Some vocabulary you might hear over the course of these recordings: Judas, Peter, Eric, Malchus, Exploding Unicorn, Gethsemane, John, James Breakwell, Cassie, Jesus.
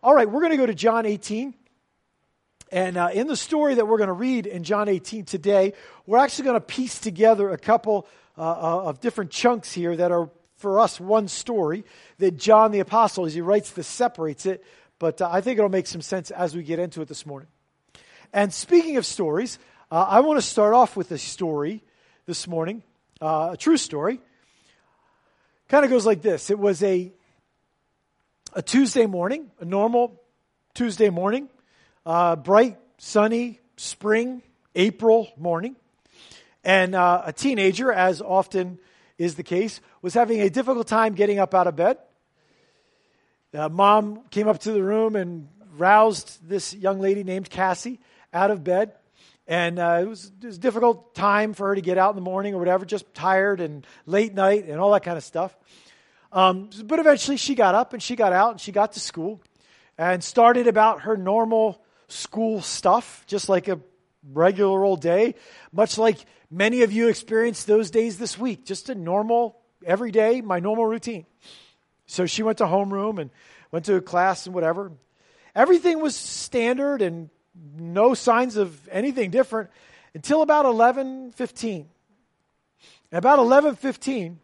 All right, we're going to go to John 18. And in the story that we're going to read in John 18 today, we're actually going to piece together a couple of different chunks here that are, for us, one story that John the Apostle, as he writes this, separates it. But I think it'll make some sense as we get into it this morning. And speaking of stories, I want to start off with a story this morning, a true story. Kind of goes like this. It was a Tuesday morning, a normal Tuesday morning, bright, sunny, spring, April morning. And a teenager, as often is the case, was having a difficult time getting up out of bed. Mom came up to the room and roused this young lady named Cassie out of bed. And it was a difficult time for her to get out in the morning or whatever, just tired and late night and all that kind of stuff. But eventually she got up and she got out and she got to school and started about her normal school stuff, just like a regular old day, much like many of you experienced those days this week, just a normal, everyday, my normal routine. So she went to homeroom and went to a class and whatever. Everything was standard and no signs of anything different until about 11:15. About 11:15,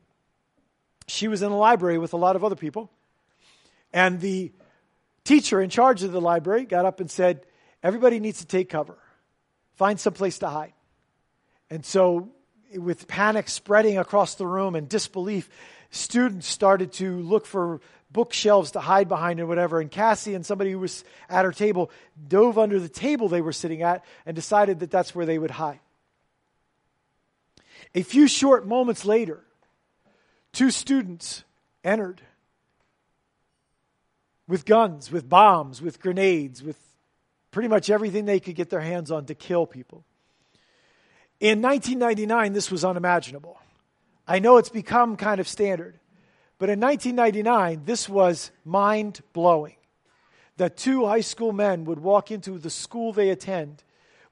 she was in the library with a lot of other people. And the teacher in charge of the library got up and said, everybody needs to take cover. Find someplace to hide. And so with panic spreading across the room and disbelief, students started to look for bookshelves to hide behind and whatever. And Cassie and somebody who was at her table dove under the table they were sitting at and decided that that's where they would hide. A few short moments later, two students entered with guns, with bombs, with grenades, with pretty much everything they could get their hands on to kill people. In 1999, this was unimaginable. I know it's become kind of standard, but in 1999, this was mind-blowing that two high school men would walk into the school they attend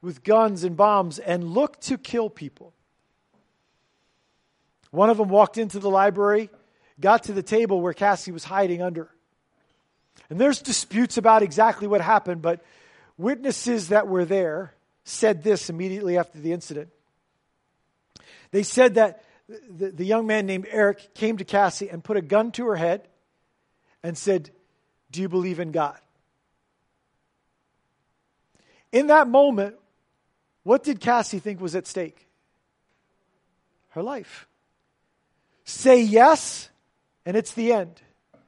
with guns and bombs and look to kill people. One of them walked into the library, got to the table where Cassie was hiding under. And there's disputes about exactly what happened, but witnesses that were there said this immediately after the incident. They said that the young man named Eric came to Cassie and put a gun to her head and said, "Do you believe in God?" In that moment, what did Cassie think was at stake? Her life. Say yes, and it's the end.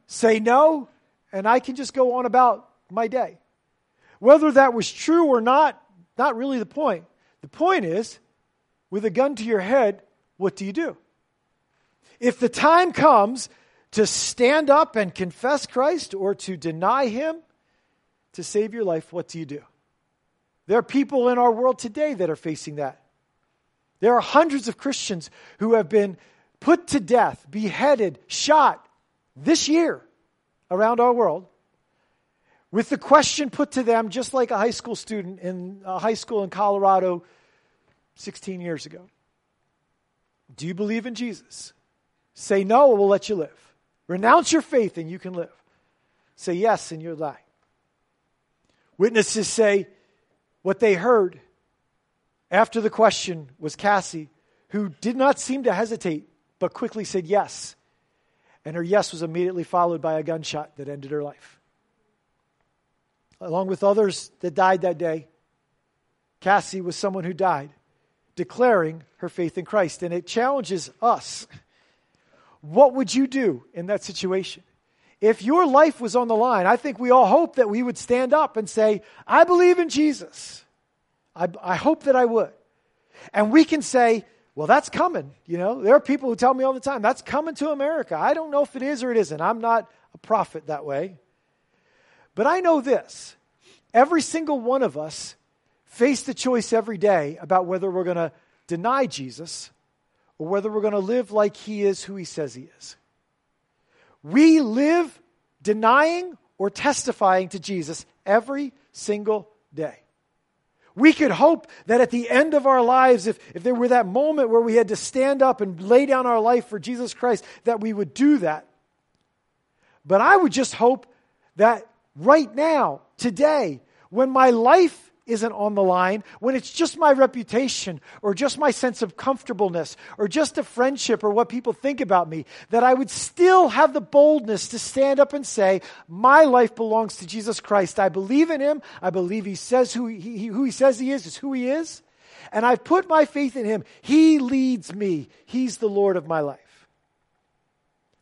Say no, and I can just go on about my day. Whether that was true or not, not really the point. The point is, with a gun to your head, what do you do? If the time comes to stand up and confess Christ or to deny him to save your life, what do you do? There are people in our world today that are facing that. There are hundreds of Christians who have been put to death, beheaded, shot this year around our world with the question put to them just like a high school student in a high school in Colorado 16 years ago. Do you believe in Jesus? Say no, and we'll let you live. Renounce your faith and you can live. Say yes and you'll die. Witnesses say what they heard after the question was Cassie, who did not seem to hesitate, but quickly said yes. And her yes was immediately followed by a gunshot that ended her life. Along with others that died that day, Cassie was someone who died declaring her faith in Christ. And it challenges us. What would you do in that situation? If your life was on the line, I think we all hope that we would stand up and say, I believe in Jesus. I hope that I would. And we can say, well, that's coming. You know, there are people who tell me all the time, that's coming to America. I don't know if it is or it isn't. I'm not a prophet that way. But I know this. Every single one of us face the choice every day about whether we're going to deny Jesus or whether we're going to live like he is who he says he is. We live denying or testifying to Jesus every single day. We could hope that at the end of our lives, if there were that moment where we had to stand up and lay down our life for Jesus Christ, that we would do that. But I would just hope that right now, today, when my life isn't on the line, when it's just my reputation or just my sense of comfortableness or just a friendship or what people think about me, that I would still have the boldness to stand up and say, my life belongs to Jesus Christ. I believe in him. I believe he says who he says he is who he is. And I've put my faith in him. He leads me. He's the Lord of my life.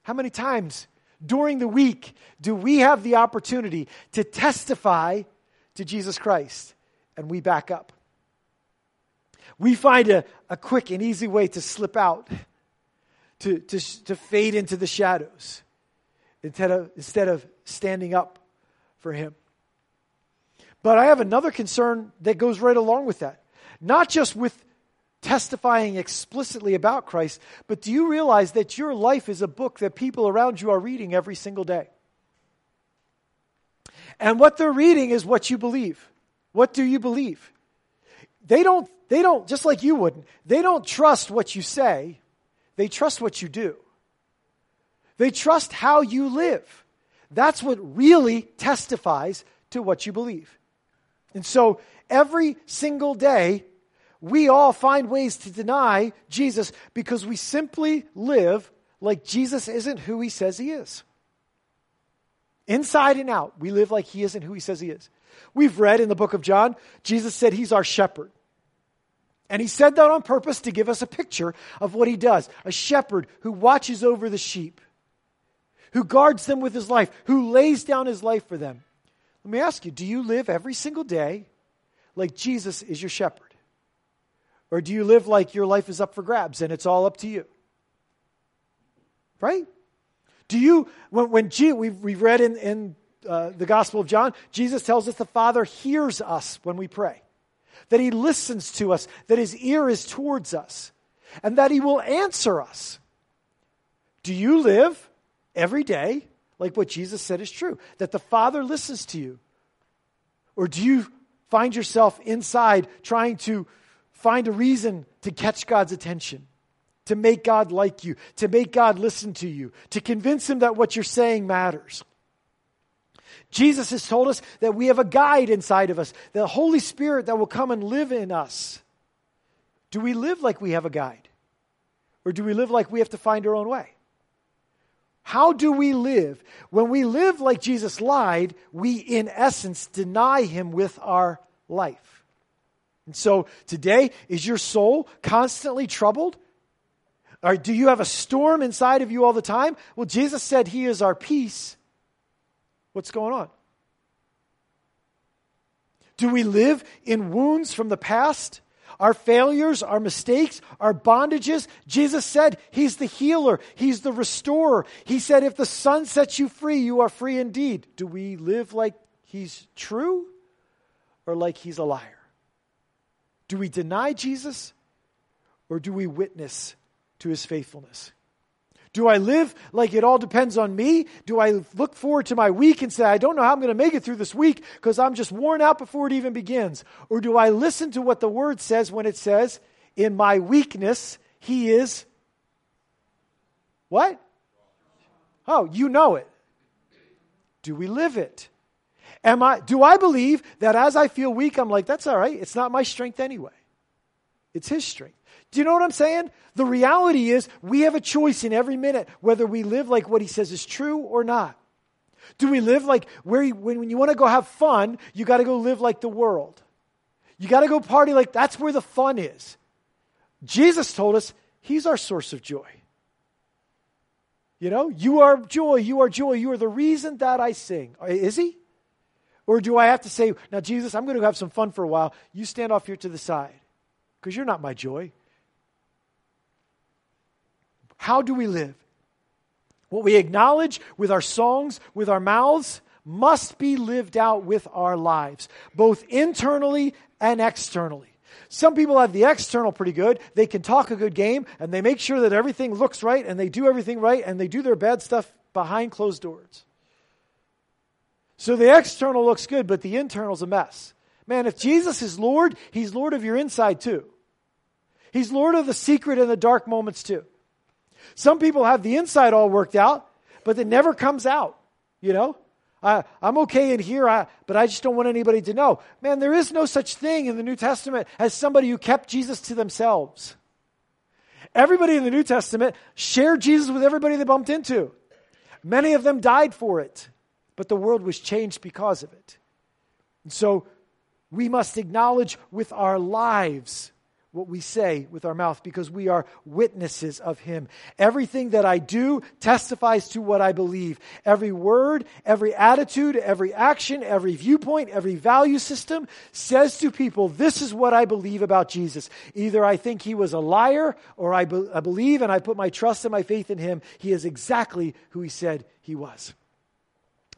How many times during the week do we have the opportunity to testify to Jesus Christ? And we back up. We find a quick and easy way to slip out, to fade into the shadows instead of standing up for him. But I have another concern that goes right along with that. Not just with testifying explicitly about Christ, but do you realize that your life is a book that people around you are reading every single day? And what they're reading is what you believe. What do you believe? They don't, just like you wouldn't, they don't trust what you say. They trust what you do. They trust how you live. That's what really testifies to what you believe. And so every single day, we all find ways to deny Jesus because we simply live like Jesus isn't who he says he is. Inside and out, we live like he isn't who he says he is. We've read in the book of John, Jesus said he's our shepherd. And he said that on purpose to give us a picture of what he does. A shepherd who watches over the sheep, who guards them with his life, who lays down his life for them. Let me ask you, do you live every single day like Jesus is your shepherd? Or do you live like your life is up for grabs and it's all up to you? Right? Do you, we read in the Gospel of John, Jesus tells us the Father hears us when we pray, that he listens to us, that his ear is towards us, and that he will answer us. Do you live every day like what Jesus said is true, that the Father listens to you? Or do you find yourself inside trying to find a reason to catch God's attention? To make God like you, to make God listen to you, to convince him that what you're saying matters. Jesus has told us that we have a guide inside of us, the Holy Spirit that will come and live in us. Do we live like we have a guide? Or do we live like we have to find our own way? How do we live? When we live like Jesus lied, we in essence deny him with our life. And so today, is your soul constantly troubled? Or do you have a storm inside of you all the time? Well, Jesus said he is our peace. What's going on? Do we live in wounds from the past? Our failures, our mistakes, our bondages? Jesus said he's the healer. He's the restorer. He said if the Son sets you free, you are free indeed. Do we live like he's true or like he's a liar? Do we deny Jesus or do we witness to his faithfulness? Do I live like it all depends on me? Do I look forward to my week and say, I don't know how I'm going to make it through this week because I'm just worn out before it even begins? Or do I listen to what the word says when it says, in my weakness, he is what? Oh, you know it. Do we live it? Do I believe that as I feel weak, I'm like, that's all right. It's not my strength anyway. It's his strength. Do you know what I'm saying? The reality is we have a choice in every minute whether we live like what he says is true or not. Do we live like when you want to go have fun, you got to go live like the world? You got to go party like that's where the fun is. Jesus told us he's our source of joy. You know, you are joy, you are joy. You are the reason that I sing. Is he? Or do I have to say, now Jesus, I'm going to go have some fun for a while. You stand off here to the side because you're not my joy. How do we live? What we acknowledge with our songs, with our mouths, must be lived out with our lives, both internally and externally. Some people have the external pretty good. They can talk a good game, and they make sure that everything looks right, and they do everything right, and they do their bad stuff behind closed doors. So the external looks good, but the internal's a mess. Man, if Jesus is Lord, he's Lord of your inside too. He's Lord of the secret and the dark moments too. Some people have the inside all worked out, but it never comes out, you know? I'm okay in here, but I just don't want anybody to know. Man, there is no such thing in the New Testament as somebody who kept Jesus to themselves. Everybody in the New Testament shared Jesus with everybody they bumped into. Many of them died for it, but the world was changed because of it. And so we must acknowledge with our lives what we say with our mouth, because we are witnesses of him. Everything that I do testifies to what I believe. Every word, every attitude, every action, every viewpoint, every value system says to people, this is what I believe about Jesus. Either I think he was a liar, or I believe and I put my trust and my faith in him. He is exactly who he said he was.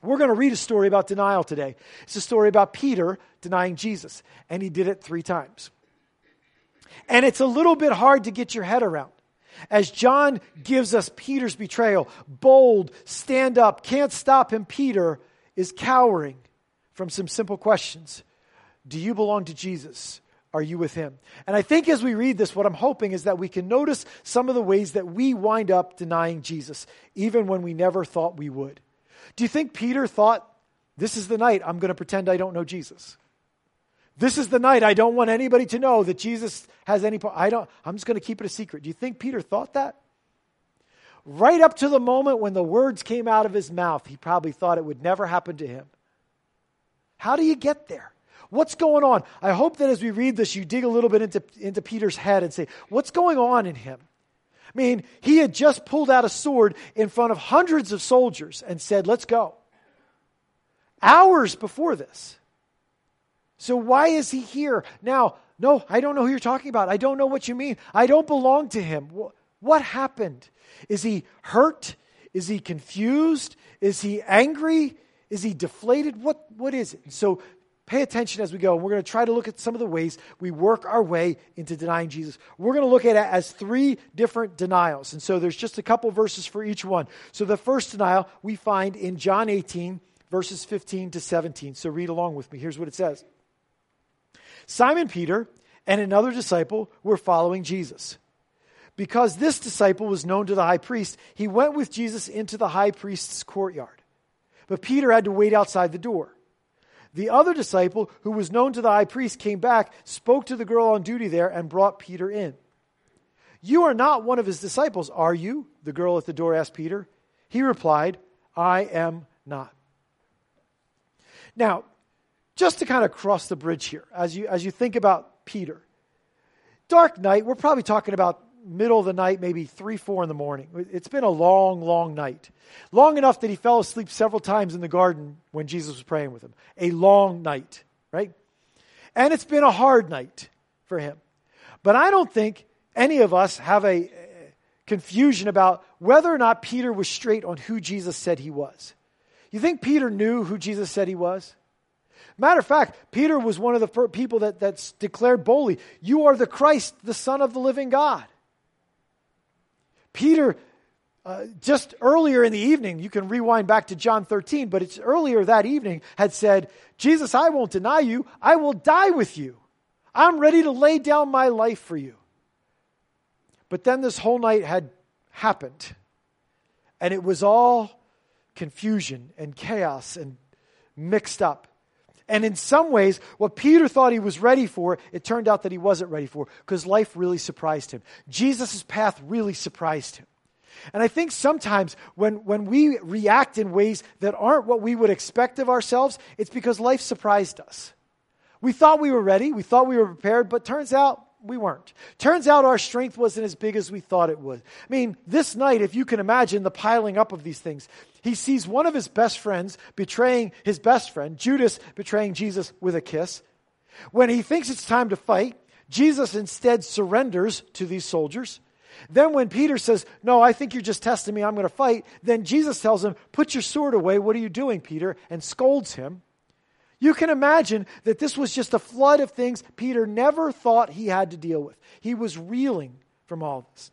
We're going to read a story about denial today. It's a story about Peter denying Jesus, and he did it 3 times. And it's a little bit hard to get your head around. As John gives us Peter's betrayal, bold, stand up, can't stop him, Peter is cowering from some simple questions. Do you belong to Jesus? Are you with him? And I think as we read this, what I'm hoping is that we can notice some of the ways that we wind up denying Jesus, even when we never thought we would. Do you think Peter thought, this is the night I'm going to pretend I don't know Jesus? This is the night I don't want anybody to know that Jesus has any part. I'm just going to keep it a secret. Do you think Peter thought that? Right up to the moment when the words came out of his mouth, he probably thought it would never happen to him. How do you get there? What's going on? I hope that as we read this, you dig a little bit into Peter's head and say, what's going on in him? I mean, he had just pulled out a sword in front of hundreds of soldiers and said, let's go. Hours before this. So why is he here now? No, I don't know who you're talking about. I don't know what you mean. I don't belong to him. What happened? Is he hurt? Is he confused? Is he angry? Is he deflated? What is it? So pay attention as we go. We're going to try to look at some of the ways we work our way into denying Jesus. We're going to look at it as 3 different denials. And so there's just a couple verses for each one. So the first denial we find in John 18, verses 15 to 17. So read along with me. Here's what it says. Simon Peter and another disciple were following Jesus. Because this disciple was known to the high priest, he went with Jesus into the high priest's courtyard. But Peter had to wait outside the door. The other disciple, who was known to the high priest, came back, spoke to the girl on duty there, and brought Peter in. You are not one of his disciples, are you? The girl at the door asked Peter. He replied, I am not. Now, just to kind of cross the bridge here, as you think about Peter. Dark night, we're probably talking about middle of the night, maybe 3, 4 in the morning. It's been a long, long night. Long enough that he fell asleep several times in the garden when Jesus was praying with him. A long night, right? And it's been a hard night for him. But I don't think any of us have a confusion about whether or not Peter was straight on who Jesus said he was. You think Peter knew who Jesus said he was? Matter of fact, Peter was one of the people that declared boldly, you are the Christ, the Son of the living God. Peter, just earlier in the evening, you can rewind back to John 13, but it's earlier that evening, had said, Jesus, I won't deny you. I will die with you. I'm ready to lay down my life for you. But then this whole night had happened, and it was all confusion and chaos and mixed up. And in some ways, what Peter thought he was ready for, it turned out that he wasn't ready for, because life really surprised him. Jesus' path really surprised him. And I think sometimes when we react in ways that aren't what we would expect of ourselves, it's because life surprised us. We thought we were ready, we thought we were prepared, but turns out we weren't. Turns out our strength wasn't as big as we thought it was. I mean, this night, if you can imagine the piling up of these things, he sees one of his best friends betraying his best friend, Judas betraying Jesus with a kiss. When he thinks it's time to fight, Jesus instead surrenders to these soldiers. Then when Peter says, no, I think you're just testing me, I'm going to fight, then Jesus tells him, put your sword away, what are you doing, Peter? And scolds him. You can imagine that this was just a flood of things Peter never thought he had to deal with. He was reeling from all this.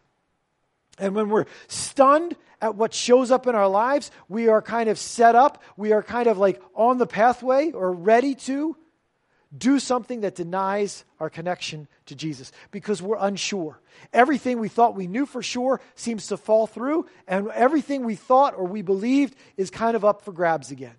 And when we're stunned at what shows up in our lives, we are kind of set up, we are kind of like on the pathway or ready to do something that denies our connection to Jesus because we're unsure. Everything we thought we knew for sure seems to fall through, and everything we thought or we believed is kind of up for grabs again.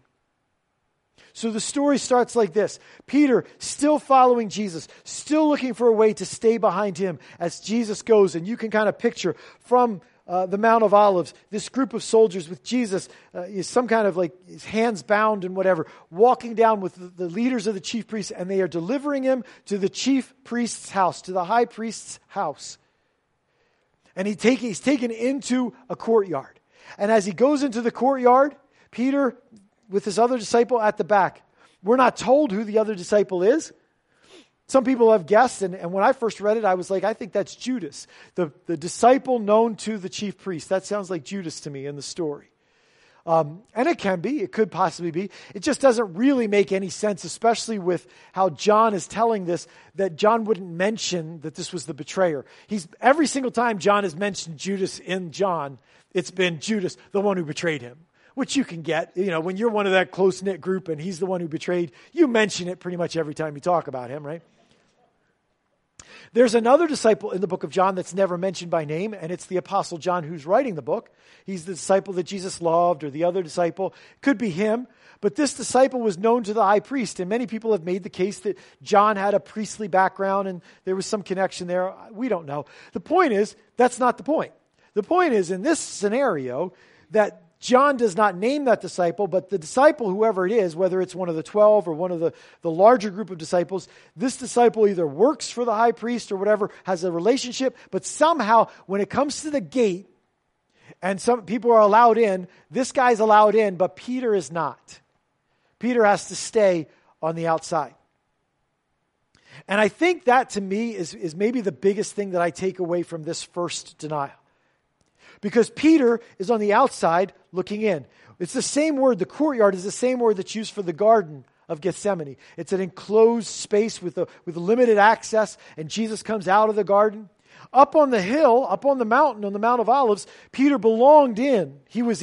So the story starts like this. Peter, still following Jesus, still looking for a way to stay behind him as Jesus goes. And you can kind of picture from the Mount of Olives, this group of soldiers with Jesus is some kind of like his hands bound and whatever, walking down with the leaders of the chief priests, and they are delivering him to the chief priest's house, to the high priest's house. And he's taken into a courtyard. And as he goes into the courtyard, Peter, with his other disciple at the back. We're not told who the other disciple is. Some people have guessed, and when I first read it, I was like, I think that's Judas, the disciple known to the chief priest. That sounds like Judas to me in the story. And it can be, it could possibly be. It just doesn't really make any sense, especially with how John is telling this, that John wouldn't mention that this was the betrayer. Every single time John has mentioned Judas in John, it's been Judas, the one who betrayed him. Which you can get, you know, when you're one of that close-knit group and he's the one who betrayed, you mention it pretty much every time you talk about him, right? There's another disciple in the book of John that's never mentioned by name, and it's the Apostle John who's writing the book. He's the disciple that Jesus loved, or the other disciple. Could be him, but this disciple was known to the high priest, and many people have made the case that John had a priestly background and there was some connection there. We don't know. The point is, that's not the point. The point is, in this scenario, that John does not name that disciple, but the disciple, whoever it is, whether it's one of the 12 or one of the larger group of disciples, this disciple either works for the high priest or whatever, has a relationship, but somehow when it comes to the gate and some people are allowed in, this guy's allowed in, but Peter is not. Peter has to stay on the outside. And I think that to me is maybe the biggest thing that I take away from this first denial. Because Peter is on the outside looking in. It's the same word, the courtyard is the same word that's used for the Garden of Gethsemane. It's an enclosed space with limited access, and Jesus comes out of the garden. Up on the hill, up on the mountain, on the Mount of Olives, Peter belonged in. He was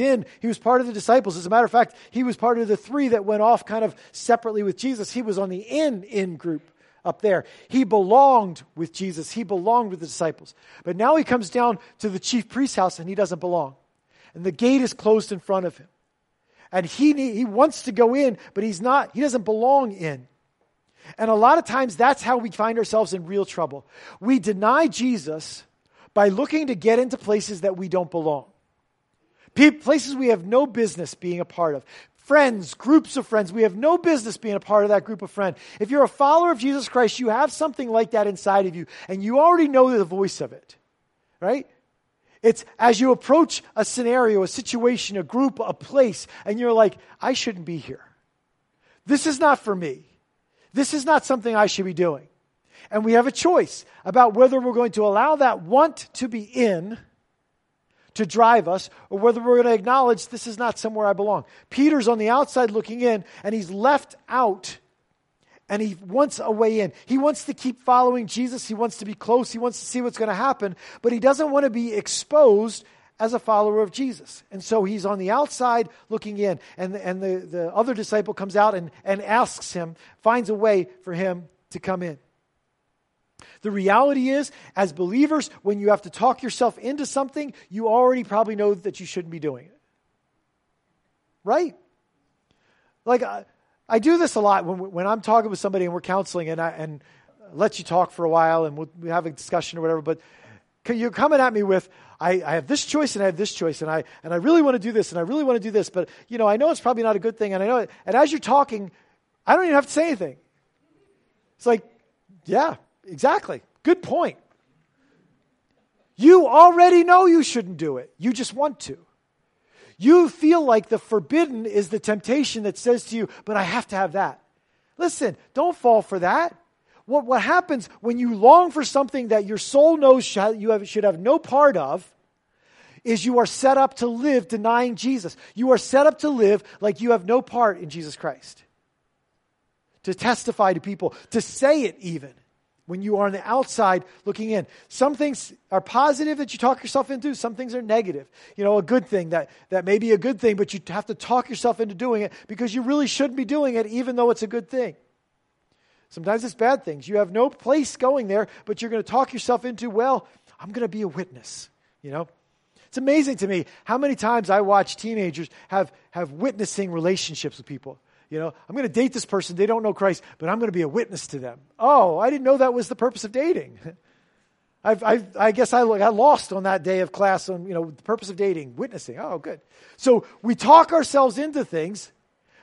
part of the disciples. As a matter of fact, he was part of the three that went off kind of separately with Jesus. He was on the in group. Up there. He belonged with Jesus. He belonged with the disciples. But now he comes down to the chief priest's house and he doesn't belong. And the gate is closed in front of him. And he wants to go in, but he's not. He doesn't belong in. And a lot of times that's how we find ourselves in real trouble. We deny Jesus by looking to get into places that we don't belong. Places we have no business being a part of. Friends, groups of friends. We have no business being a part of that group of friends. If you're a follower of Jesus Christ, you have something like that inside of you, and you already know the voice of it, right? It's as you approach a scenario, a situation, a group, a place, and you're like, I shouldn't be here. This is not for me. This is not something I should be doing. And we have a choice about whether we're going to allow that want to be in to drive us, or whether we're going to acknowledge this is not somewhere I belong. Peter's on the outside looking in, and he's left out, and he wants a way in. He wants to keep following Jesus. He wants to be close. He wants to see what's going to happen, but he doesn't want to be exposed as a follower of Jesus. And so he's on the outside looking in, and the other disciple comes out and asks him, finds a way for him to come in. The reality is, as believers, when you have to talk yourself into something, you already probably know that you shouldn't be doing it. Right? Like, I do this a lot when I'm talking with somebody and we're counseling and let you talk for a while and we have a discussion or whatever, but you're coming at me with, I have this choice and I have this choice and I really want to do this and I really want to do this, but you know, I know it's probably not a good thing and I know it. And as you're talking, I don't even have to say anything. It's like, yeah. Exactly. Good point. You already know you shouldn't do it. You just want to. You feel like the forbidden is the temptation that says to you, but I have to have that. Listen, don't fall for that. What happens when you long for something that your soul knows should have no part of is you are set up to live denying Jesus. You are set up to live like you have no part in Jesus Christ. To testify to people, to say it even. When you are on the outside looking in. Some things are positive that you talk yourself into. Some things are negative. You know, a good thing that may be a good thing, but you have to talk yourself into doing it because you really shouldn't be doing it even though it's a good thing. Sometimes it's bad things. You have no place going there, but you're going to talk yourself into, well, I'm going to be a witness, you know. It's amazing to me how many times I watch teenagers have witnessing relationships with people. You know, I'm going to date this person. They don't know Christ, but I'm going to be a witness to them. Oh, I didn't know that was the purpose of dating. I guess I got lost on that day of class on, you know, the purpose of dating, witnessing. Oh, good. So we talk ourselves into things,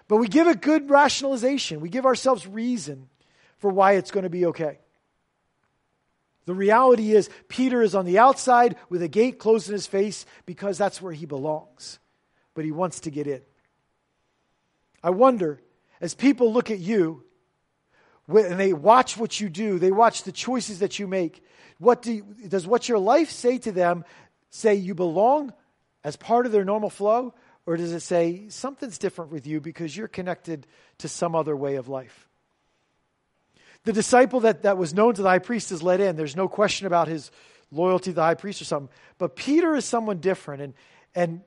but we give a good rationalization. We give ourselves reason for why it's going to be okay. The reality is Peter is on the outside with a gate closed in his face because that's where he belongs, but he wants to get in. I wonder, as people look at you and they watch what you do, they watch the choices that you make, does what your life say to them say you belong as part of their normal flow, or does it say something's different with you because you're connected to some other way of life? The disciple that was known to the high priest is let in. There's no question about his loyalty to the high priest or something. But Peter is someone different. And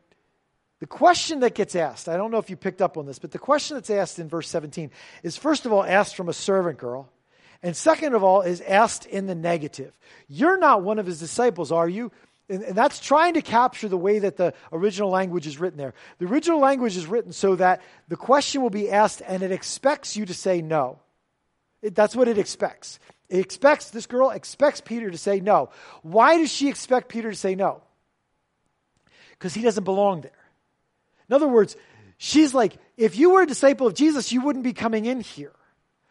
the question that gets asked, I don't know if you picked up on this, but the question that's asked in verse 17 is first of all asked from a servant girl. And second of all is asked in the negative. You're not one of his disciples, are you? And that's trying to capture the way that the original language is written there. The original language is written so that the question will be asked and it expects you to say no. That's what it expects. This girl expects Peter to say no. Why does she expect Peter to say no? Because he doesn't belong there. In other words, she's like, if you were a disciple of Jesus, you wouldn't be coming in here.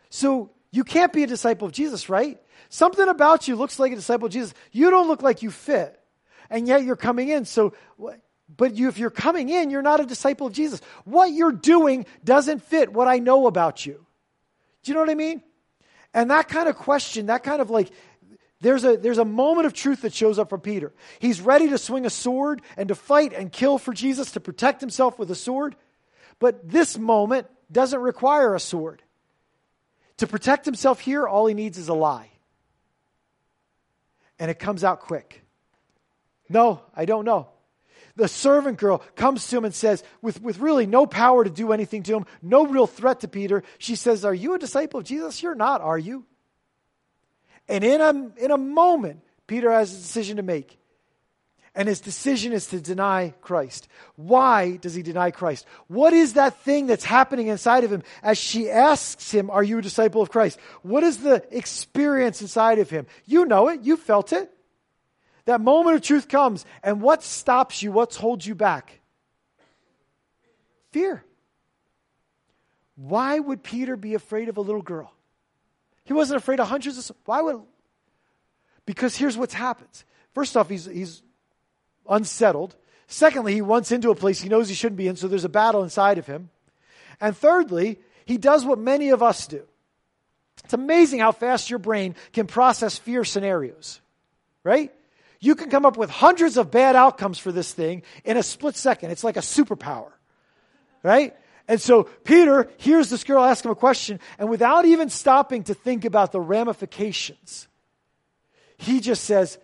So you can't be a disciple of Jesus, right? Something about you looks like a disciple of Jesus. You don't look like you fit, and yet you're coming in. So, but if you're coming in, you're not a disciple of Jesus. What you're doing doesn't fit what I know about you. Do you know what I mean? And that kind of question, that kind of like, there's a moment of truth that shows up for Peter. He's ready to swing a sword and to fight and kill for Jesus, to protect himself with a sword. But this moment doesn't require a sword. To protect himself here, all he needs is a lie. And it comes out quick. No, I don't know. The servant girl comes to him and says, with really no power to do anything to him, no real threat to Peter, she says, are you a disciple of Jesus? You're not, are you? And in a moment, Peter has a decision to make. And his decision is to deny Christ. Why does he deny Christ? What is that thing that's happening inside of him as she asks him, are you a disciple of Christ? What is the experience inside of him? You know it. You felt it. That moment of truth comes, and what stops you? What holds you back? Fear. Why would Peter be afraid of a little girl? He wasn't afraid of hundreds of... Why would? Because here's what happens. First off, he's unsettled. Secondly, he wants into a place he knows he shouldn't be in, so there's a battle inside of him. And thirdly, he does what many of us do. It's amazing how fast your brain can process fear scenarios, right? You can come up with hundreds of bad outcomes for this thing in a split second. It's like a superpower, right? And so Peter hears this girl ask him a question, and without even stopping to think about the ramifications, he just says,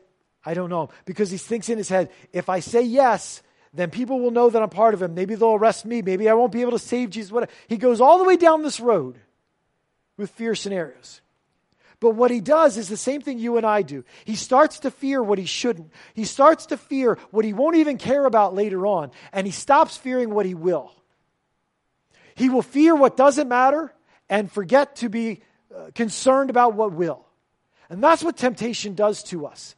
I don't know, because he thinks in his head, if I say yes, then people will know that I'm part of him. Maybe they'll arrest me. Maybe I won't be able to save Jesus. Whatever. He goes all the way down this road with fear scenarios. But what he does is the same thing you and I do. He starts to fear what he shouldn't. He starts to fear what he won't even care about later on. And he stops fearing what he will. He will fear what doesn't matter and forget to be concerned about what will. And that's what temptation does to us.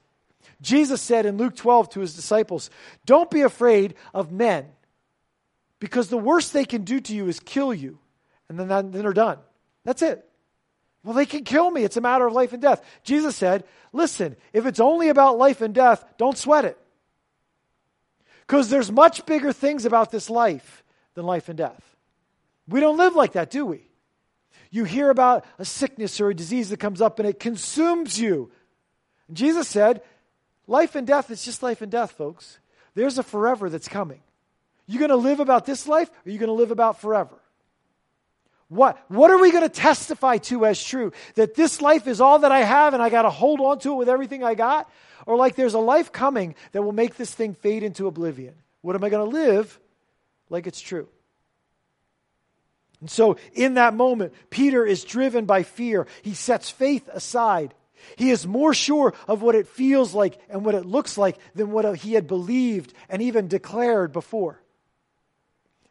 Jesus said in Luke 12 to his disciples, don't be afraid of men, because the worst they can do to you is kill you. And then they're done. That's it. Well, they can kill me. It's a matter of life and death. Jesus said, listen, if it's only about life and death, don't sweat it. Because there's much bigger things about this life than life and death. We don't live like that, do we? You hear about a sickness or a disease that comes up and it consumes you. And Jesus said, life and death, it's just life and death, folks. There's a forever that's coming. You're going to live about this life, or you're going to live about forever? What are we going to testify to as true? That this life is all that I have and I got to hold on to it with everything I got? Or like there's a life coming that will make this thing fade into oblivion. What am I going to live like it's true? And so in that moment, Peter is driven by fear. He sets faith aside. He is more sure of what it feels like and what it looks like than what he had believed and even declared before.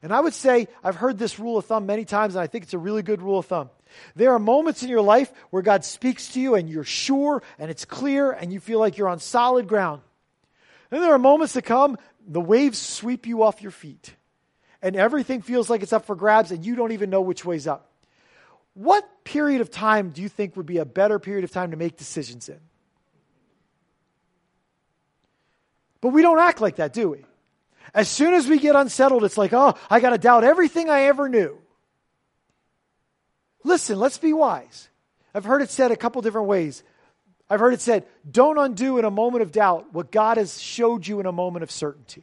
And I would say, I've heard this rule of thumb many times, and I think it's a really good rule of thumb. There are moments in your life where God speaks to you and you're sure and it's clear and you feel like you're on solid ground. Then there are moments that come, the waves sweep you off your feet and everything feels like it's up for grabs and you don't even know which way's up. What period of time do you think would be a better period of time to make decisions in? But we don't act like that, do we? As soon as we get unsettled, it's like, oh, I got to doubt everything I ever knew. Listen, let's be wise. I've heard it said a couple different ways. I've heard it said, don't undo in a moment of doubt what God has showed you in a moment of certainty.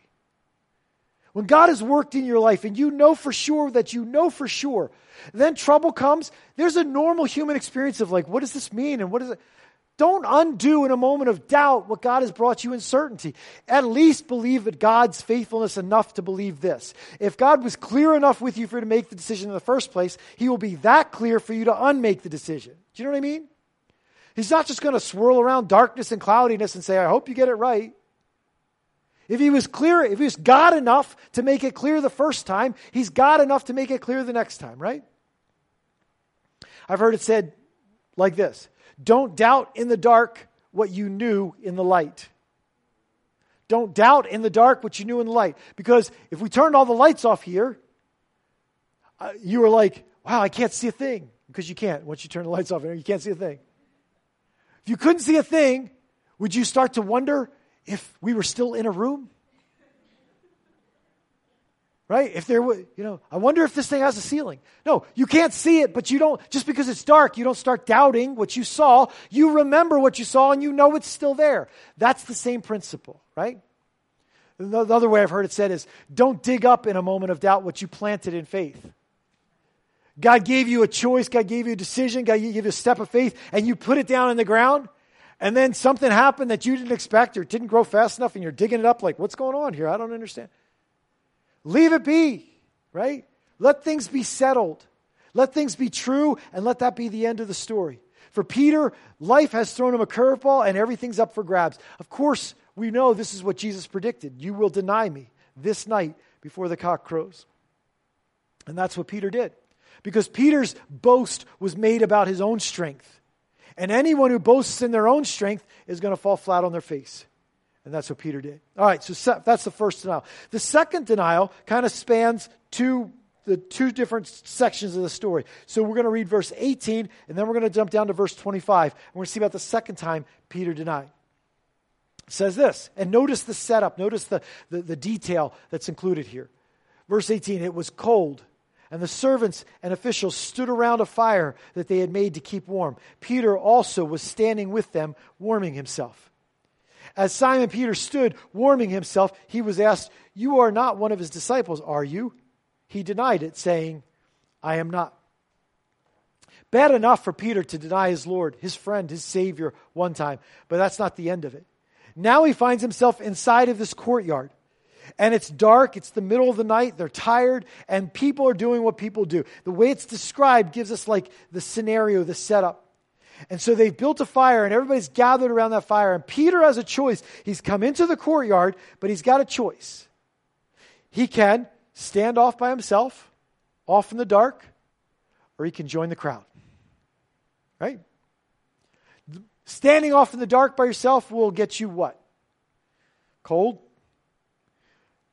When God has worked in your life and you know for sure that you know for sure, then trouble comes, there's a normal human experience of like, what does this mean? And what is it? Don't undo in a moment of doubt what God has brought you in certainty. At least believe in God's faithfulness enough to believe this. If God was clear enough with you for you to make the decision in the first place, he will be that clear for you to unmake the decision. Do you know what I mean? He's not just going to swirl around darkness and cloudiness and say, I hope you get it right. If he was clear, if he was God enough to make it clear the first time, he's God enough to make it clear the next time, right? I've heard it said like this. Don't doubt in the dark what you knew in the light. Don't doubt in the dark what you knew in the light. Because if we turned all the lights off here, you were like, wow, I can't see a thing. Because you can't. Once you turn the lights off, you can't see a thing. If you couldn't see a thing, would you start to wonder if we were still in a room? Right? If there were, I wonder if this thing has a ceiling. No, you can't see it, but you don't, just because it's dark, you don't start doubting what you saw. You remember what you saw and you know it's still there. That's the same principle, right? The other way I've heard it said is, don't dig up in a moment of doubt what you planted in faith. God gave you a choice, God gave you a decision, God gave you a step of faith, and you put it down in the ground, and then something happened that you didn't expect or didn't grow fast enough, and you're digging it up like, what's going on here? I don't understand. Leave it be, right? Let things be settled. Let things be true, and let that be the end of the story. For Peter, life has thrown him a curveball, and everything's up for grabs. Of course, we know this is what Jesus predicted. You will deny me this night before the cock crows. And that's what Peter did. Because Peter's boast was made about his own strength. And anyone who boasts in their own strength is going to fall flat on their face. And that's what Peter did. All right, so that's the first denial. The second denial kind of spans the two different sections of the story. So we're going to read verse 18, and then we're going to jump down to verse 25. And we're going to see about the second time Peter denied. It says this, and notice the setup. Notice the detail that's included here. Verse 18, it was cold, and the servants and officials stood around a fire that they had made to keep warm. Peter also was standing with them, warming himself. As Simon Peter stood warming himself, he was asked, "You are not one of his disciples, are you?" He denied it, saying, "I am not." Bad enough for Peter to deny his Lord, his friend, his Savior one time, but that's not the end of it. Now he finds himself inside of this courtyard, and it's dark, it's the middle of the night, they're tired, and people are doing what people do. The way it's described gives us like the scenario, the setup. And so they've built a fire, and everybody's gathered around that fire. And Peter has a choice. He's come into the courtyard, but he's got a choice. He can stand off by himself, off in the dark, or he can join the crowd. Right? Standing off in the dark by yourself will get you what? Cold,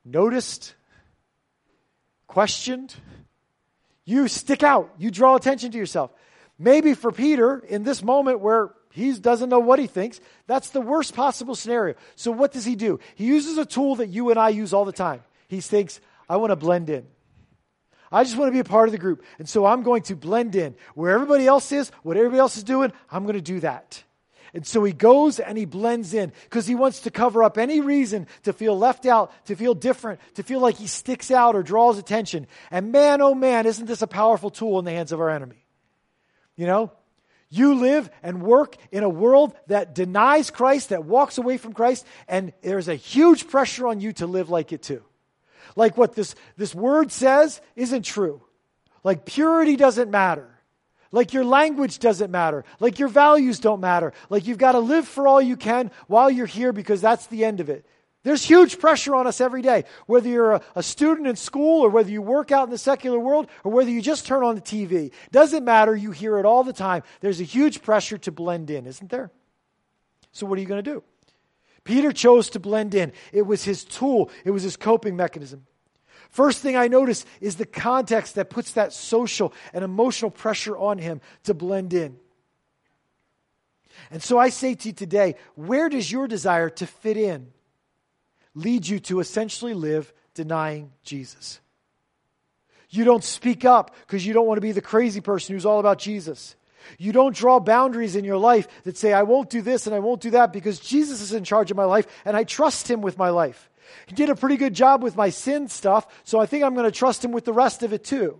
noticed, questioned. You stick out. You draw attention to yourself. Maybe for Peter, in this moment where he doesn't know what he thinks, that's the worst possible scenario. So what does he do? He uses a tool that you and I use all the time. He thinks, I want to blend in. I just want to be a part of the group. And so I'm going to blend in. Where everybody else is, what everybody else is doing, I'm going to do that. And so he goes and he blends in because he wants to cover up any reason to feel left out, to feel different, to feel like he sticks out or draws attention. And man, oh man, isn't this a powerful tool in the hands of our enemy? You live and work in a world that denies Christ, that walks away from Christ, and there's a huge pressure on you to live like it too. Like what this word says isn't true. Like purity doesn't matter. Like your language doesn't matter. Like your values don't matter. Like you've got to live for all you can while you're here because that's the end of it. There's huge pressure on us every day, whether you're a student in school or whether you work out in the secular world or whether you just turn on the TV. Doesn't matter, you hear it all the time. There's a huge pressure to blend in, isn't there? So what are you going to do? Peter chose to blend in. It was his tool. It was his coping mechanism. First thing I notice is the context that puts that social and emotional pressure on him to blend in. And so I say to you today, where does your desire to fit in lead you to essentially live denying Jesus? You don't speak up because you don't want to be the crazy person who's all about Jesus. You don't draw boundaries in your life that say, I won't do this and I won't do that because Jesus is in charge of my life and I trust him with my life. He did a pretty good job with my sin stuff, so I think I'm going to trust him with the rest of it too.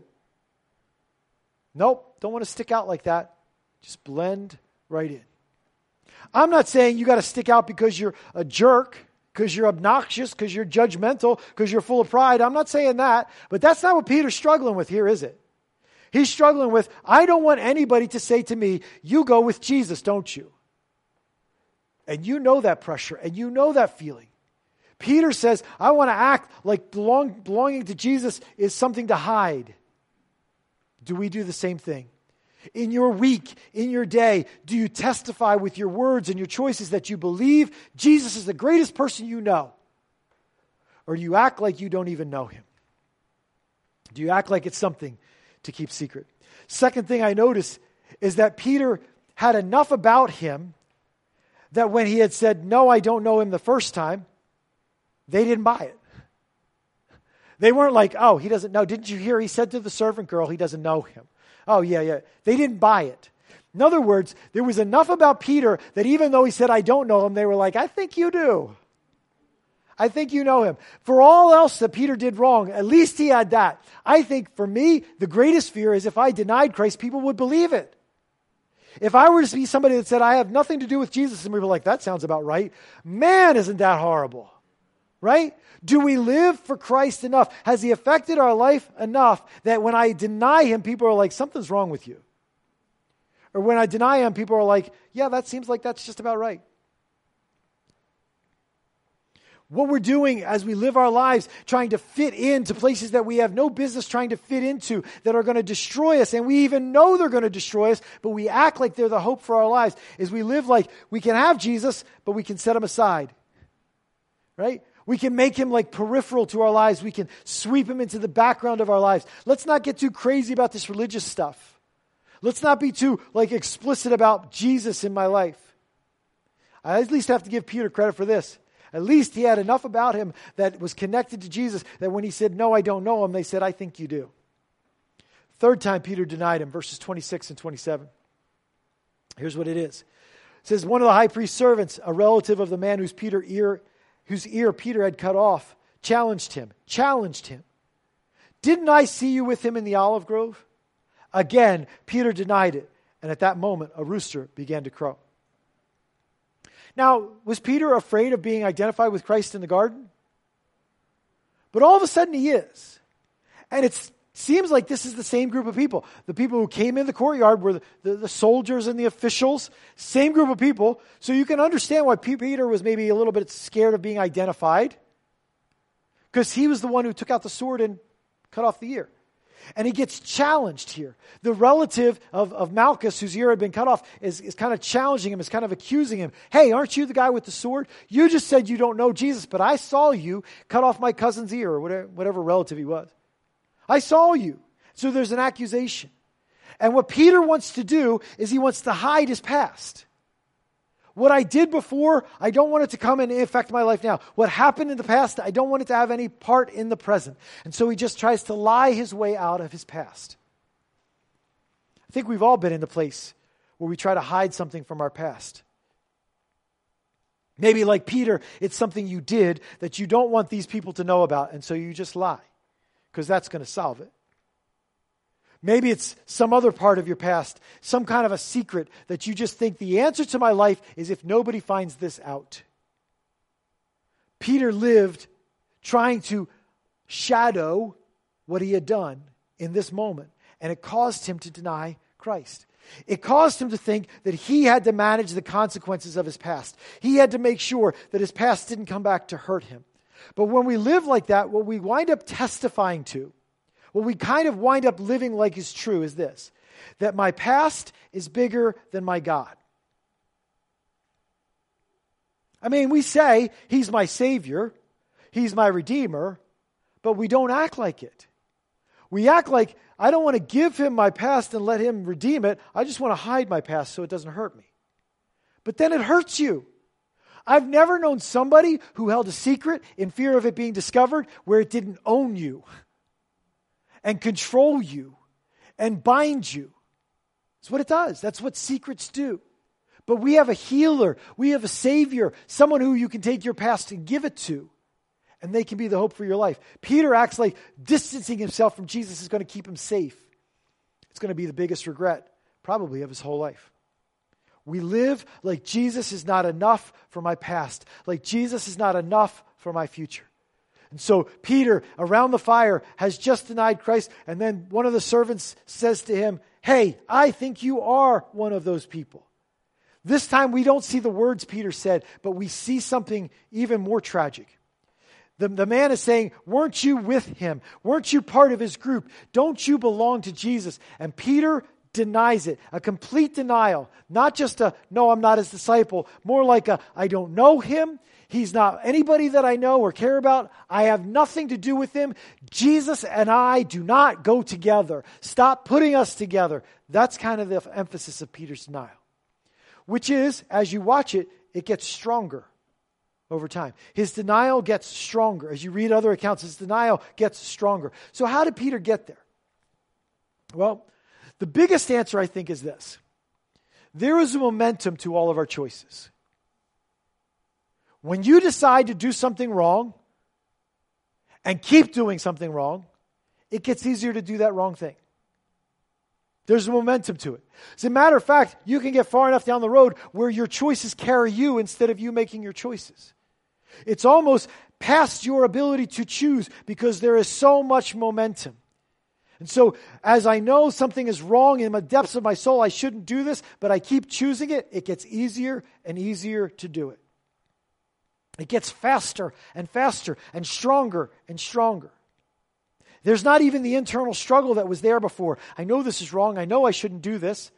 Nope, don't want to stick out like that. Just blend right in. I'm not saying you got to stick out because you're a jerk, because you're obnoxious, because you're judgmental, because you're full of pride. I'm not saying that, but that's not what Peter's struggling with here, is it? He's struggling with, I don't want anybody to say to me, you go with Jesus, don't you? And you know that pressure, and you know that feeling. Peter says, I want to act like belonging to Jesus is something to hide. Do we do the same thing? In your week, in your day, do you testify with your words and your choices that you believe Jesus is the greatest person you know? Or do you act like you don't even know him? Do you act like it's something to keep secret? Second thing I notice is that Peter had enough about him that when he had said, no, I don't know him the first time, they didn't buy it. They weren't like, oh, he doesn't know. Didn't you hear he said to the servant girl, he doesn't know him. Oh, yeah. They didn't buy it. In other words, there was enough about Peter that even though he said, I don't know him, they were like, I think you do. I think you know him. For all else that Peter did wrong, at least he had that. I think for me, the greatest fear is if I denied Christ, people would believe it. If I were to be somebody that said, I have nothing to do with Jesus, and we were like, that sounds about right. Man, isn't that horrible? Right? Do we live for Christ enough? Has he affected our life enough that when I deny him, people are like, something's wrong with you? Or when I deny him, people are like, yeah, that seems like that's just about right. What we're doing as we live our lives, trying to fit into places that we have no business trying to fit into, that are going to destroy us, and we even know they're going to destroy us, but we act like they're the hope for our lives, is we live like we can have Jesus, but we can set him aside. Right? We can make him like peripheral to our lives. We can sweep him into the background of our lives. Let's not get too crazy about this religious stuff. Let's not be too like explicit about Jesus in my life. I at least have to give Peter credit for this. At least he had enough about him that was connected to Jesus that when he said, no, I don't know him, they said, I think you do. Third time Peter denied him, verses 26 and 27. Here's what it is. It says, one of the high priest's servants, a relative of the man whose ear Peter had cut off, challenged him. Didn't I see you with him in the olive grove? Again, Peter denied it. And at that moment, a rooster began to crow. Now, was Peter afraid of being identified with Christ in the garden? But all of a sudden he is. And it seems like this is the same group of people. The people who came in the courtyard were the soldiers and the officials, same group of people. So you can understand why Peter was maybe a little bit scared of being identified, because he was the one who took out the sword and cut off the ear. And he gets challenged here. The relative of Malchus, whose ear had been cut off, is kind of challenging him, is kind of accusing him. Hey, aren't you the guy with the sword? You just said you don't know Jesus, but I saw you cut off my cousin's ear, or whatever relative he was. I saw you. So there's an accusation. And what Peter wants to do is he wants to hide his past. What I did before, I don't want it to come and affect my life now. What happened in the past, I don't want it to have any part in the present. And so he just tries to lie his way out of his past. I think we've all been in the place where we try to hide something from our past. Maybe like Peter, it's something you did that you don't want these people to know about, and so you just lie, because that's going to solve it. Maybe it's some other part of your past, some kind of a secret that you just think the answer to my life is if nobody finds this out. Peter lived trying to shadow what he had done in this moment, and it caused him to deny Christ. It caused him to think that he had to manage the consequences of his past. He had to make sure that his past didn't come back to hurt him. But when we live like that, what we wind up testifying to, what we kind of wind up living like is true is this, that my past is bigger than my God. I mean, we say, he's my Savior, he's my Redeemer, but we don't act like it. We act like, I don't want to give him my past and let him redeem it. I just want to hide my past so it doesn't hurt me. But then it hurts you. I've never known somebody who held a secret in fear of it being discovered where it didn't own you and control you and bind you. That's what it does. That's what secrets do. But we have a healer. We have a Savior, someone who you can take your past and give it to. And they can be the hope for your life. Peter acts like distancing himself from Jesus is going to keep him safe. It's going to be the biggest regret, probably, of his whole life. We live like Jesus is not enough for my past, like Jesus is not enough for my future. And so Peter, around the fire, has just denied Christ, and then one of the servants says to him, "Hey, I think you are one of those people." This time we don't see the words Peter said, but we see something even more tragic. The man is saying, "Weren't you with him? Weren't you part of his group? Don't you belong to Jesus?" And Peter denies it, a complete denial, not just a, "No, I'm not his disciple," more like a, "I don't know him. He's not anybody that I know or care about. I have nothing to do with him. Jesus and I do not go together. Stop putting us together." That's kind of the emphasis of Peter's denial, which is, as you watch it, it gets stronger. Over time, his denial gets stronger. As you read other accounts, his denial gets stronger. So how did Peter get there? Well, the biggest answer, I think, is this. There is a momentum to all of our choices. When you decide to do something wrong and keep doing something wrong, it gets easier to do that wrong thing. There's a momentum to it. As a matter of fact, you can get far enough down the road where your choices carry you instead of you making your choices. It's almost past your ability to choose because there is so much momentum. And so as I know something is wrong in the depths of my soul, I shouldn't do this, but I keep choosing it, it gets easier and easier to do it. It gets faster and faster and stronger and stronger. There's not even the internal struggle that was there before. I know this is wrong. I know I shouldn't do this.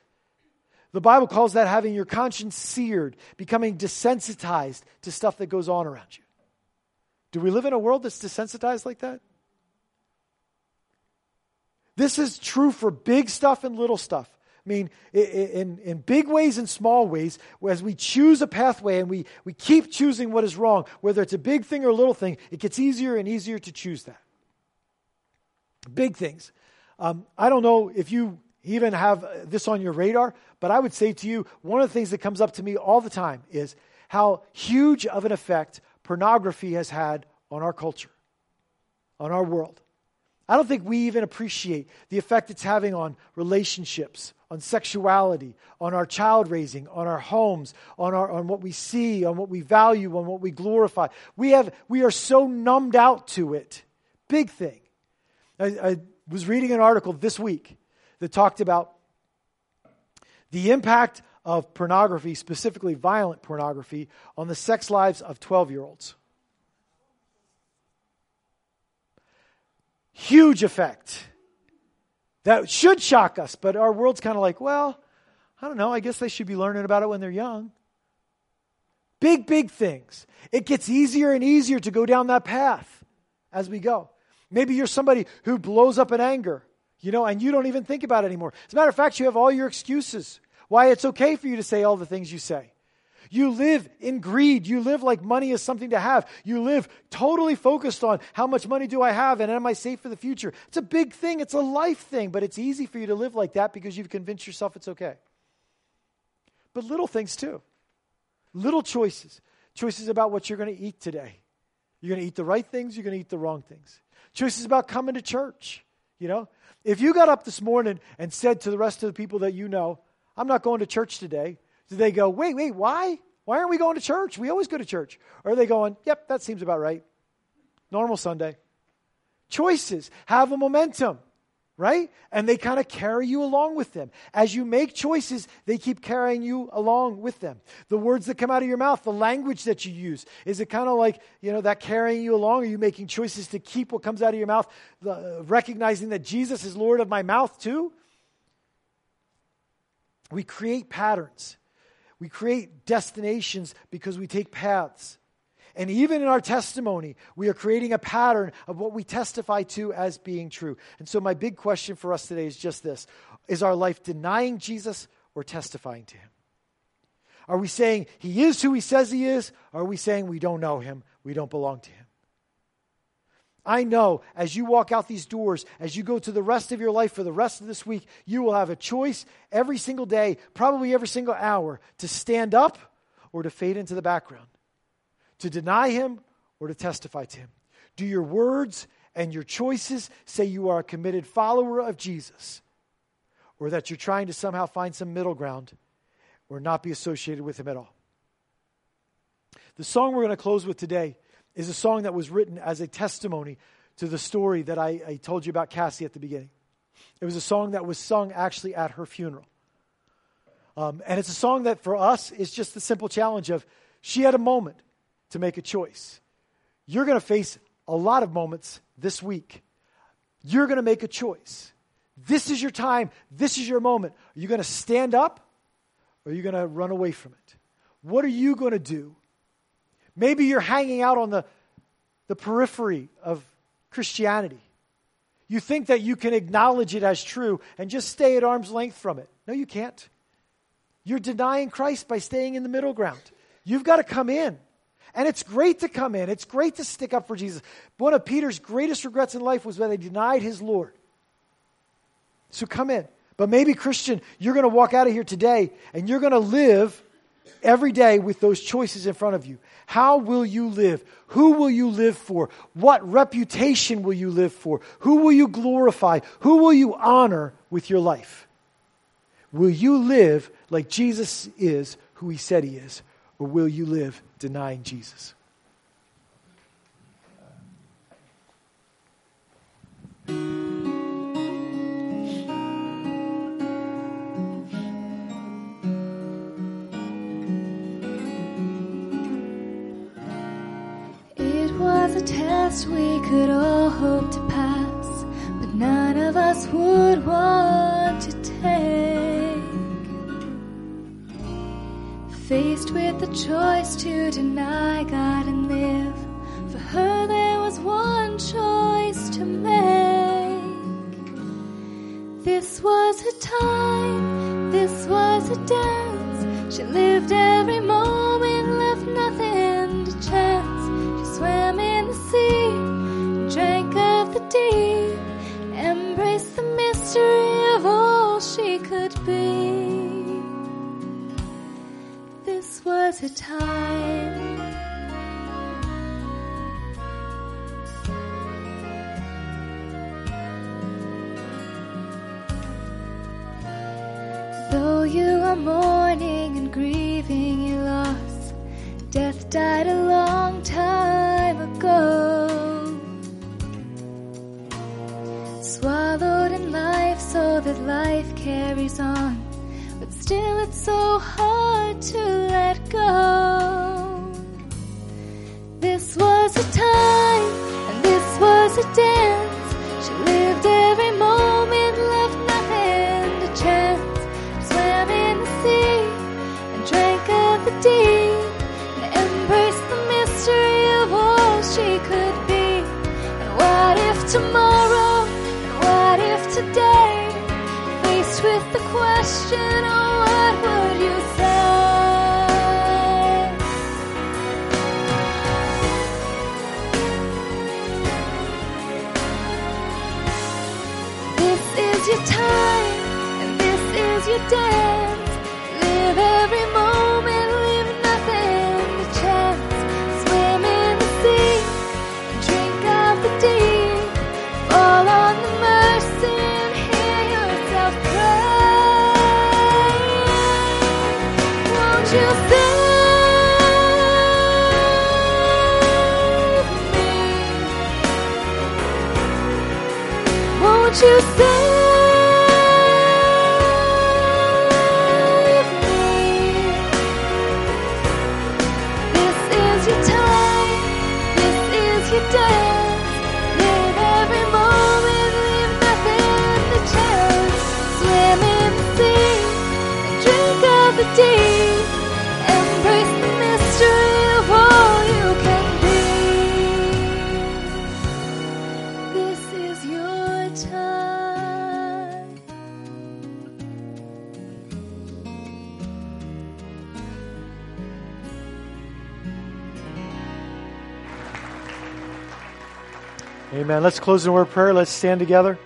The Bible calls that having your conscience seared, becoming desensitized to stuff that goes on around you. Do we live in a world that's desensitized like that? This is true for big stuff and little stuff. I mean, in big ways and small ways, as we choose a pathway and we keep choosing what is wrong, whether it's a big thing or a little thing, it gets easier and easier to choose that. Big things. I don't know if you even have this on your radar, but I would say to you, one of the things that comes up to me all the time is how huge of an effect pornography has had on our culture, on our world. I don't think we even appreciate the effect it's having on relationships, on sexuality, on our child raising, on our homes, on what we see, on what we value, on what we glorify. We are so numbed out to it. Big thing. I was reading an article this week that talked about the impact of pornography, specifically violent pornography, on the sex lives of 12-year-olds. Huge effect. That should shock us, but our world's kind of like, well, I don't know, I guess they should be learning about it when they're young. Big, big things. It gets easier and easier to go down that path as we go. Maybe you're somebody who blows up in anger, and you don't even think about it anymore. As a matter of fact, you have all your excuses why it's okay for you to say all the things you say. You live in greed. You live like money is something to have. You live totally focused on how much money do I have and am I safe for the future? It's a big thing. It's a life thing, but it's easy for you to live like that because you've convinced yourself it's okay. But little things too. Little choices. Choices about what you're going to eat today. You're going to eat the right things. You're going to eat the wrong things. Choices about coming to church, If you got up this morning and said to the rest of the people that you know, "I'm not going to church today," do they go, wait, why? Why aren't we going to church? We always go to church. Or are they going, "Yep, that seems about right. Normal Sunday." Choices have a momentum. right? And they kind of carry you along with them. As you make choices, they keep carrying you along with them. The words that come out of your mouth, the language that you use, is it kind of like, you know, that carrying you along? Are you making choices to keep what comes out of your mouth, recognizing that Jesus is Lord of my mouth too? We create patterns. We create destinations because we take paths. And even in our testimony, we are creating a pattern of what we testify to as being true. And so my big question for us today is just this. Is our life denying Jesus or testifying to him? Are we saying he is who he says he is? Or are we saying we don't know him, we don't belong to him? I know as you walk out these doors, as you go to the rest of your life for the rest of this week, you will have a choice every single day, probably every single hour, to stand up or to fade into the background. To deny him or to testify to him. Do your words and your choices say you are a committed follower of Jesus, or that you're trying to somehow find some middle ground or not be associated with him at all? The song we're going to close with today is a song that was written as a testimony to the story that I told you about Cassie at the beginning. It was a song that was sung actually at her funeral. And it's a song that for us is just the simple challenge of she had a moment to make a choice. You're going to face a lot of moments this week. You're going to make a choice. This is your time. This is your moment. Are you going to stand up or are you going to run away from it? What are you going to do? Maybe you're hanging out on the periphery of Christianity. You think that you can acknowledge it as true and just stay at arm's length from it. No, you can't. You're denying Christ by staying in the middle ground. You've got to come in. And it's great to come in. It's great to stick up for Jesus. One of Peter's greatest regrets in life was that he denied his Lord. So come in. But maybe, Christian, you're going to walk out of here today and you're going to live every day with those choices in front of you. How will you live? Who will you live for? What reputation will you live for? Who will you glorify? Who will you honor with your life? Will you live like Jesus is who he said he is? Or will you live denying Jesus? It was a test we could all hope to pass, but none of us would want to take. Faced with the choice to deny God and live, for her there was one choice to make. This was her time, this was her dance. She lived every moment, left nothing to chance. She swam in the sea, drank of the deep, embraced the mystery of all she could be. This was her time. Though you are mourning and grieving your loss, death died a long time ago, swallowed in life so that life carries on. Still, it's so hard to let go. This was a time, and this was a dance. She lived every moment, left nothing to chance. She swam in the sea, and drank of the deep, and embraced the mystery of all she could be. And what if tomorrow, and what if today, faced with the question of your time, and this is your dance. Live every moment, leave nothing to chance. Swim in the sea, and drink of the deep. Fall on the mercy and hear yourself pray. Won't you save me? Won't you save me? Amen. Let's close in a word of prayer. Let's stand together.